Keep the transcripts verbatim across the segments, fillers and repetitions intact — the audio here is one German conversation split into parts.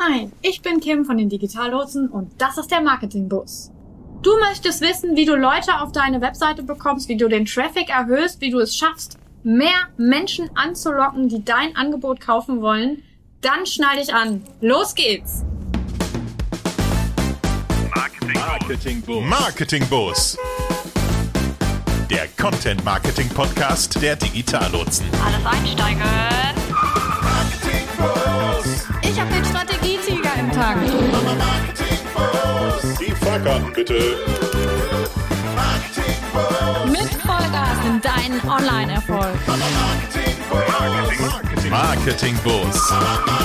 Hi, ich bin Kim von den Digitallotsen und das ist der Marketingbus. Du möchtest wissen, wie du Leute auf deine Webseite bekommst, wie du den Traffic erhöhst, wie du es schaffst, mehr Menschen anzulocken, die dein Angebot kaufen wollen? Dann schnall dich an. Los geht's! Marketingbus. Marketingbus. Der Content-Marketing-Podcast der Digitallotsen. Alles einsteigen. Marketingbus. Ich hab den Strategietiger im Tank. Marketingbus. Die Fahrkarten bitte. Marketingbus. Mit Vollgas in deinen Online-Erfolg. Marketingbus. Marketingbus.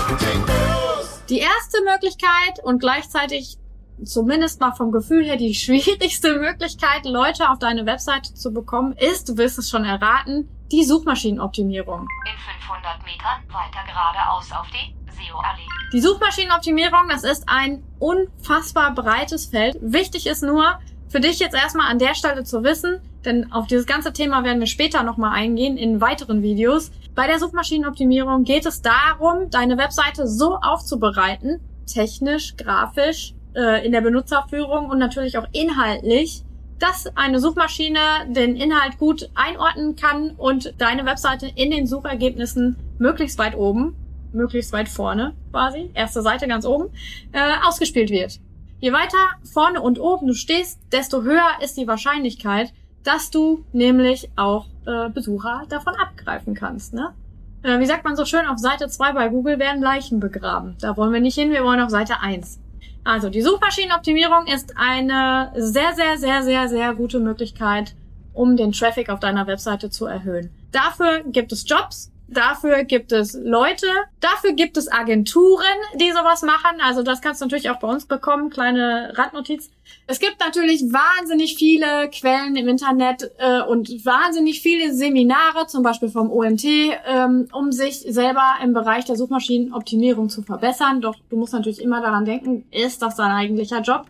Marketingbus. Die erste Möglichkeit und gleichzeitig zumindest mal vom Gefühl her die schwierigste Möglichkeit, Leute auf deine Webseite zu bekommen, ist, du wirst es schon erraten, die Suchmaschinenoptimierung. In fünfhundert Metern weiter geradeaus auf die S E O-Allee. Die Suchmaschinenoptimierung, das ist ein unfassbar breites Feld. Wichtig ist nur, für dich jetzt erstmal an der Stelle zu wissen, denn auf dieses ganze Thema werden wir später nochmal eingehen in weiteren Videos. Bei der Suchmaschinenoptimierung geht es darum, deine Webseite so aufzubereiten, technisch, grafisch, in der Benutzerführung und natürlich auch inhaltlich, dass eine Suchmaschine den Inhalt gut einordnen kann und deine Webseite in den Suchergebnissen möglichst weit oben, möglichst weit vorne quasi, erste Seite ganz oben, äh, ausgespielt wird. Je weiter vorne und oben du stehst, desto höher ist die Wahrscheinlichkeit, dass du nämlich auch äh, Besucher davon abgreifen kannst, ne? Äh, wie sagt man so schön, auf Seite zwei bei Google werden Leichen begraben. Da wollen wir nicht hin, wir wollen auf Seite eins. Also die Suchmaschinenoptimierung ist eine sehr, sehr, sehr, sehr, sehr gute Möglichkeit, um den Traffic auf deiner Webseite zu erhöhen. Dafür gibt es Jobs, dafür gibt es Leute, dafür gibt es Agenturen, die sowas machen. Also das kannst du natürlich auch bei uns bekommen, kleine Randnotiz. Es gibt natürlich wahnsinnig viele Quellen im Internet äh, und wahnsinnig viele Seminare, zum Beispiel vom O M T, ähm, um sich selber im Bereich der Suchmaschinenoptimierung zu verbessern. Doch du musst natürlich immer daran denken, ist das dein eigentlicher Job?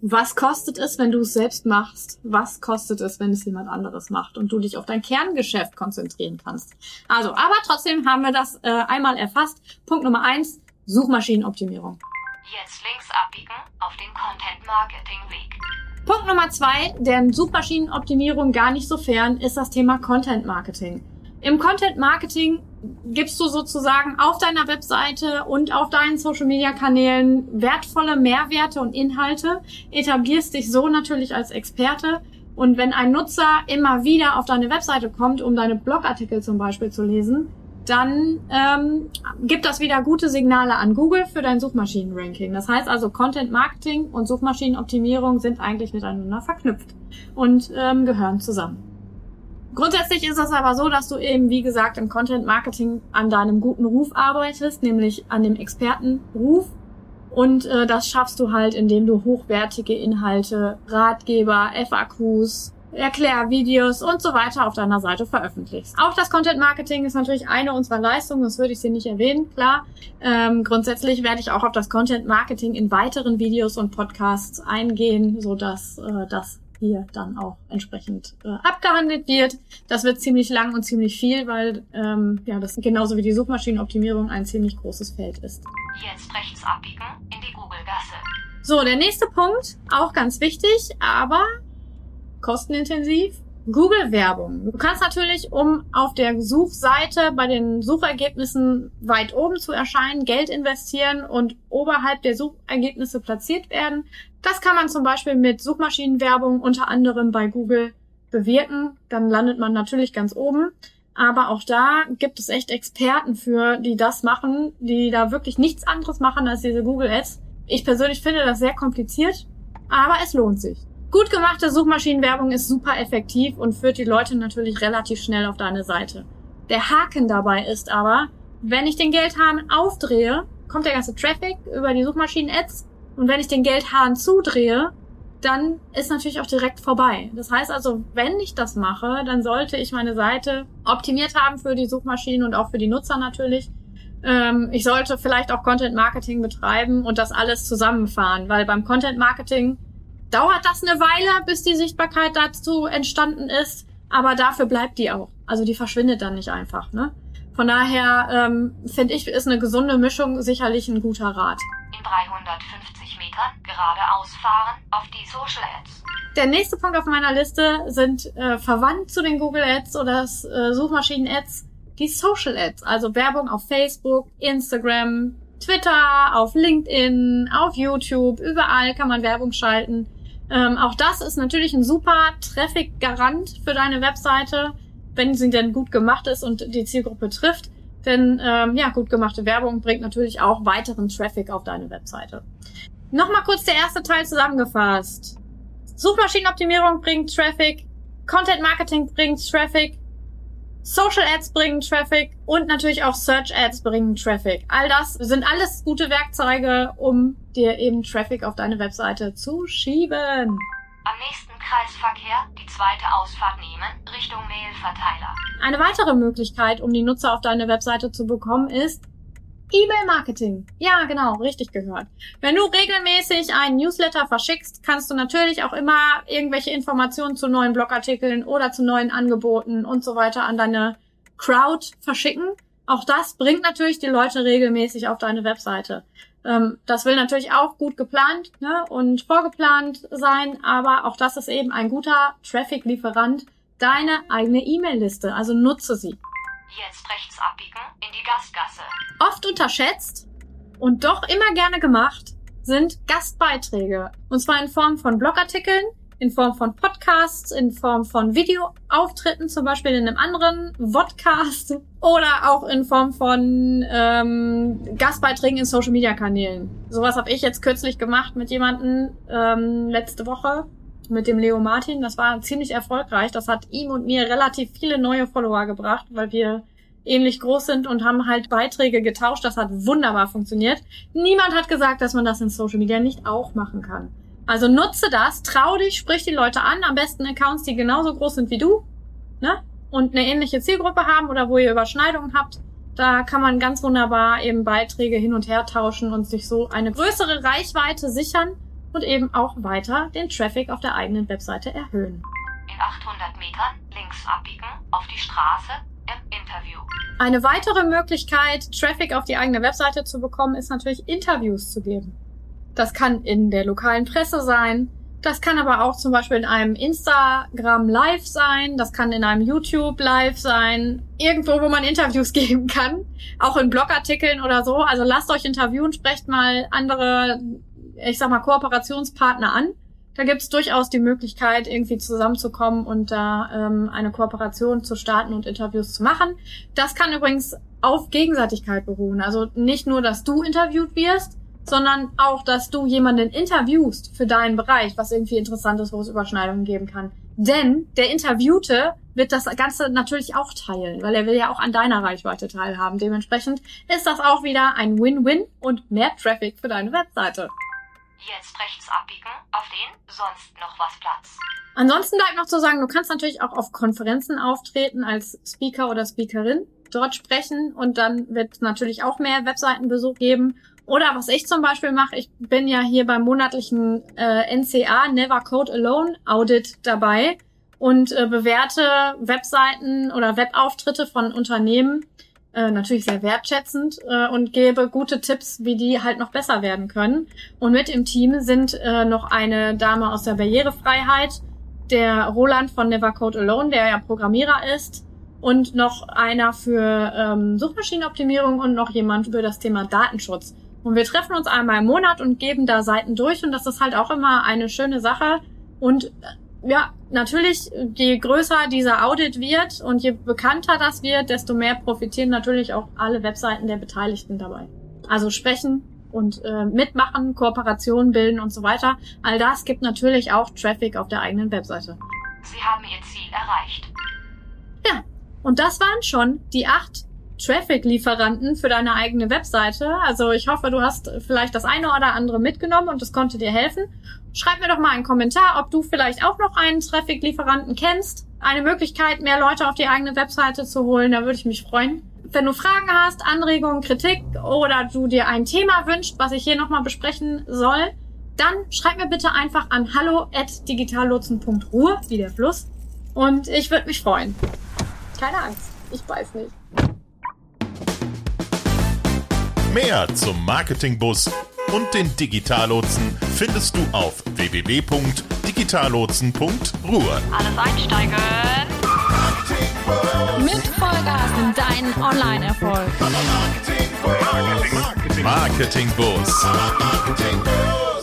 Was kostet es, wenn du es selbst machst? Was kostet es, wenn es jemand anderes macht und du dich auf dein Kerngeschäft konzentrieren kannst? Also, aber trotzdem haben wir das äh, einmal erfasst. Punkt Nummer eins, Suchmaschinenoptimierung. Jetzt links abbiegen auf den Content-Marketing-Weg. Punkt Nummer zwei, der Suchmaschinenoptimierung gar nicht so fern ist das Thema Content-Marketing. Im Content-Marketing gibst du sozusagen auf deiner Webseite und auf deinen Social-Media-Kanälen wertvolle Mehrwerte und Inhalte, etablierst dich so natürlich als Experte. Und wenn ein Nutzer immer wieder auf deine Webseite kommt, um deine Blogartikel zum Beispiel zu lesen, dann ähm, gibt das wieder gute Signale an Google für dein Suchmaschinenranking. Das heißt also, Content-Marketing und Suchmaschinenoptimierung sind eigentlich miteinander verknüpft und ähm, gehören zusammen. Grundsätzlich ist es aber so, dass du eben, wie gesagt, im Content-Marketing an deinem guten Ruf arbeitest, nämlich an dem Expertenruf. Und äh, das schaffst du halt, indem du hochwertige Inhalte, Ratgeber, F A Qs, Erklärvideos und so weiter auf deiner Seite veröffentlichst. Auch das Content-Marketing ist natürlich eine unserer Leistungen, sonst würde ich sie nicht erwähnen, klar. Ähm, grundsätzlich werde ich auch auf das Content-Marketing in weiteren Videos und Podcasts eingehen, sodass äh, das hier dann auch entsprechend äh, abgehandelt wird. Das wird ziemlich lang und ziemlich viel, weil ähm, ja das genauso wie die Suchmaschinenoptimierung ein ziemlich großes Feld ist. Jetzt rechts abbiegen in die Google-Gasse. So, der nächste Punkt, auch ganz wichtig, aber kostenintensiv, Google-Werbung. Du kannst natürlich, um auf der Suchseite bei den Suchergebnissen weit oben zu erscheinen, Geld investieren und oberhalb der Suchergebnisse platziert werden. Das kann man zum Beispiel mit Suchmaschinenwerbung unter anderem bei Google bewirken. Dann landet man natürlich ganz oben. Aber auch da gibt es echt Experten für, die das machen, die da wirklich nichts anderes machen als diese Google Ads. Ich persönlich finde das sehr kompliziert, aber es lohnt sich. Gut gemachte Suchmaschinenwerbung ist super effektiv und führt die Leute natürlich relativ schnell auf deine Seite. Der Haken dabei ist aber, wenn ich den Geldhahn aufdrehe, kommt der ganze Traffic über die Suchmaschinen-Ads und wenn ich den Geldhahn zudrehe, dann ist natürlich auch direkt vorbei. Das heißt also, wenn ich das mache, dann sollte ich meine Seite optimiert haben für die Suchmaschinen und auch für die Nutzer natürlich. Ich sollte vielleicht auch Content-Marketing betreiben und das alles zusammenfahren, weil beim Content-Marketing dauert das eine Weile, bis die Sichtbarkeit dazu entstanden ist. aber dafür bleibt die auch. Also die verschwindet dann nicht einfach, ne? Von daher ähm, finde ich, ist eine gesunde Mischung sicherlich ein guter Rat. In dreihundertfünfzig Metern geradeaus fahren auf die Social Ads. Der nächste Punkt auf meiner Liste sind äh, verwandt zu den Google Ads oder äh, Suchmaschinen-Ads, die Social Ads, also Werbung auf Facebook, Instagram, Twitter, auf LinkedIn, auf YouTube, überall kann man Werbung schalten. Ähm, auch das ist natürlich ein super Traffic-Garant für deine Webseite, wenn sie denn gut gemacht ist und die Zielgruppe trifft. Denn ähm, ja, gut gemachte Werbung bringt natürlich auch weiteren Traffic auf deine Webseite. Nochmal kurz der erste Teil zusammengefasst. Suchmaschinenoptimierung bringt Traffic, Content Marketing bringt Traffic, Social Ads bringen Traffic und natürlich auch Search Ads bringen Traffic. All das sind alles gute Werkzeuge, um dir eben Traffic auf deine Webseite zu schieben. Am nächsten Kreisverkehr die zweite Ausfahrt nehmen, Richtung Mailverteiler. Eine weitere Möglichkeit, um die Nutzer auf deine Webseite zu bekommen, ist E-Mail-Marketing. Ja, genau, richtig gehört. Wenn du regelmäßig einen Newsletter verschickst, kannst du natürlich auch immer irgendwelche Informationen zu neuen Blogartikeln oder zu neuen Angeboten und so weiter an deine Crowd verschicken. Auch das bringt natürlich die Leute regelmäßig auf deine Webseite. Das will natürlich auch gut geplant, ne, und vorgeplant sein, aber auch das ist eben ein guter Traffic-Lieferant, deine eigene E-Mail-Liste, also nutze sie. Jetzt rechts abbiegen in die Gastgasse. Oft unterschätzt und doch immer gerne gemacht sind Gastbeiträge, und zwar in Form von Blogartikeln, in Form von Podcasts, in Form von Videoauftritten, zum Beispiel in einem anderen Vodcast, oder auch in Form von ähm, Gastbeiträgen in Social-Media-Kanälen. Sowas habe ich jetzt kürzlich gemacht mit jemandem ähm, letzte Woche, mit dem Leo Martin. Das war ziemlich erfolgreich. Das hat ihm und mir relativ viele neue Follower gebracht, weil wir ähnlich groß sind und haben halt Beiträge getauscht. Das hat wunderbar funktioniert. Niemand hat gesagt, dass man das in Social-Media nicht auch machen kann. Also nutze das, trau dich, sprich die Leute an, am besten Accounts, die genauso groß sind wie du, ne? Und eine ähnliche Zielgruppe haben oder wo ihr Überschneidungen habt. Da kann man ganz wunderbar eben Beiträge hin und her tauschen und sich so eine größere Reichweite sichern und eben auch weiter den Traffic auf der eigenen Webseite erhöhen. In achthundert Metern links abbiegen auf die Straße im Interview. Eine weitere Möglichkeit, Traffic auf die eigene Webseite zu bekommen, ist natürlich Interviews zu geben. Das kann in der lokalen Presse sein, das kann aber auch zum Beispiel in einem Instagram-Live sein, das kann in einem YouTube-Live sein, irgendwo, wo man Interviews geben kann, auch in Blogartikeln oder so. Also lasst euch interviewen, sprecht mal andere, ich sag mal, Kooperationspartner an. Da gibt's durchaus die Möglichkeit, irgendwie zusammenzukommen und da ähm, eine Kooperation zu starten und Interviews zu machen. Das kann übrigens auf Gegenseitigkeit beruhen, also nicht nur, dass du interviewt wirst, sondern auch, dass du jemanden interviewst für deinen Bereich, was irgendwie interessant ist, wo es Überschneidungen geben kann. Denn der Interviewte wird das Ganze natürlich auch teilen, weil er will ja auch an deiner Reichweite teilhaben. Dementsprechend ist das auch wieder ein Win-Win und mehr Traffic für deine Webseite. Jetzt rechts abbiegen auf den sonst noch was Platz. Ansonsten bleibt noch zu sagen, du kannst natürlich auch auf Konferenzen auftreten als Speaker oder Speakerin, dort sprechen und dann wird es natürlich auch mehr Webseitenbesuch geben. Oder was ich zum Beispiel mache, ich bin ja hier beim monatlichen äh, N C A, Never Code Alone Audit dabei und äh, bewerte Webseiten oder Webauftritte von Unternehmen, äh, natürlich sehr wertschätzend, äh, und gebe gute Tipps, wie die halt noch besser werden können. Und mit im Team sind äh, noch eine Dame aus der Barrierefreiheit, der Roland von Never Code Alone, der ja Programmierer ist, und noch einer für ähm, Suchmaschinenoptimierung und noch jemand für das Thema Datenschutz. Und wir treffen uns einmal im Monat und geben da Seiten durch. Und das ist halt auch immer eine schöne Sache. Und ja, natürlich, je größer dieser Audit wird und je bekannter das wird, desto mehr profitieren natürlich auch alle Webseiten der Beteiligten dabei. Also sprechen und äh, mitmachen, Kooperationen bilden und so weiter. All das gibt natürlich auch Traffic auf der eigenen Webseite. Sie haben Ihr Ziel erreicht. Ja, und das waren schon die acht Traffic-Lieferanten für deine eigene Webseite. Also ich hoffe, du hast vielleicht das eine oder andere mitgenommen und es konnte dir helfen. Schreib mir doch mal einen Kommentar, ob du vielleicht auch noch einen Traffic-Lieferanten kennst. Eine Möglichkeit, mehr Leute auf die eigene Webseite zu holen, da würde ich mich freuen. Wenn du Fragen hast, Anregungen, Kritik oder du dir ein Thema wünschst, was ich hier nochmal besprechen soll, dann schreib mir bitte einfach an hallo at digitallotsen punkt ruhr, wie der Fluss. Und ich würde mich freuen. Keine Angst, ich weiß nicht. Mehr zum Marketingbus und den Digitallotsen findest du auf w w w punkt digitallotsen punkt ruhr. Alles einsteigen mit Vollgas in deinen Online-Erfolg. Marketingbus. Marketingbus.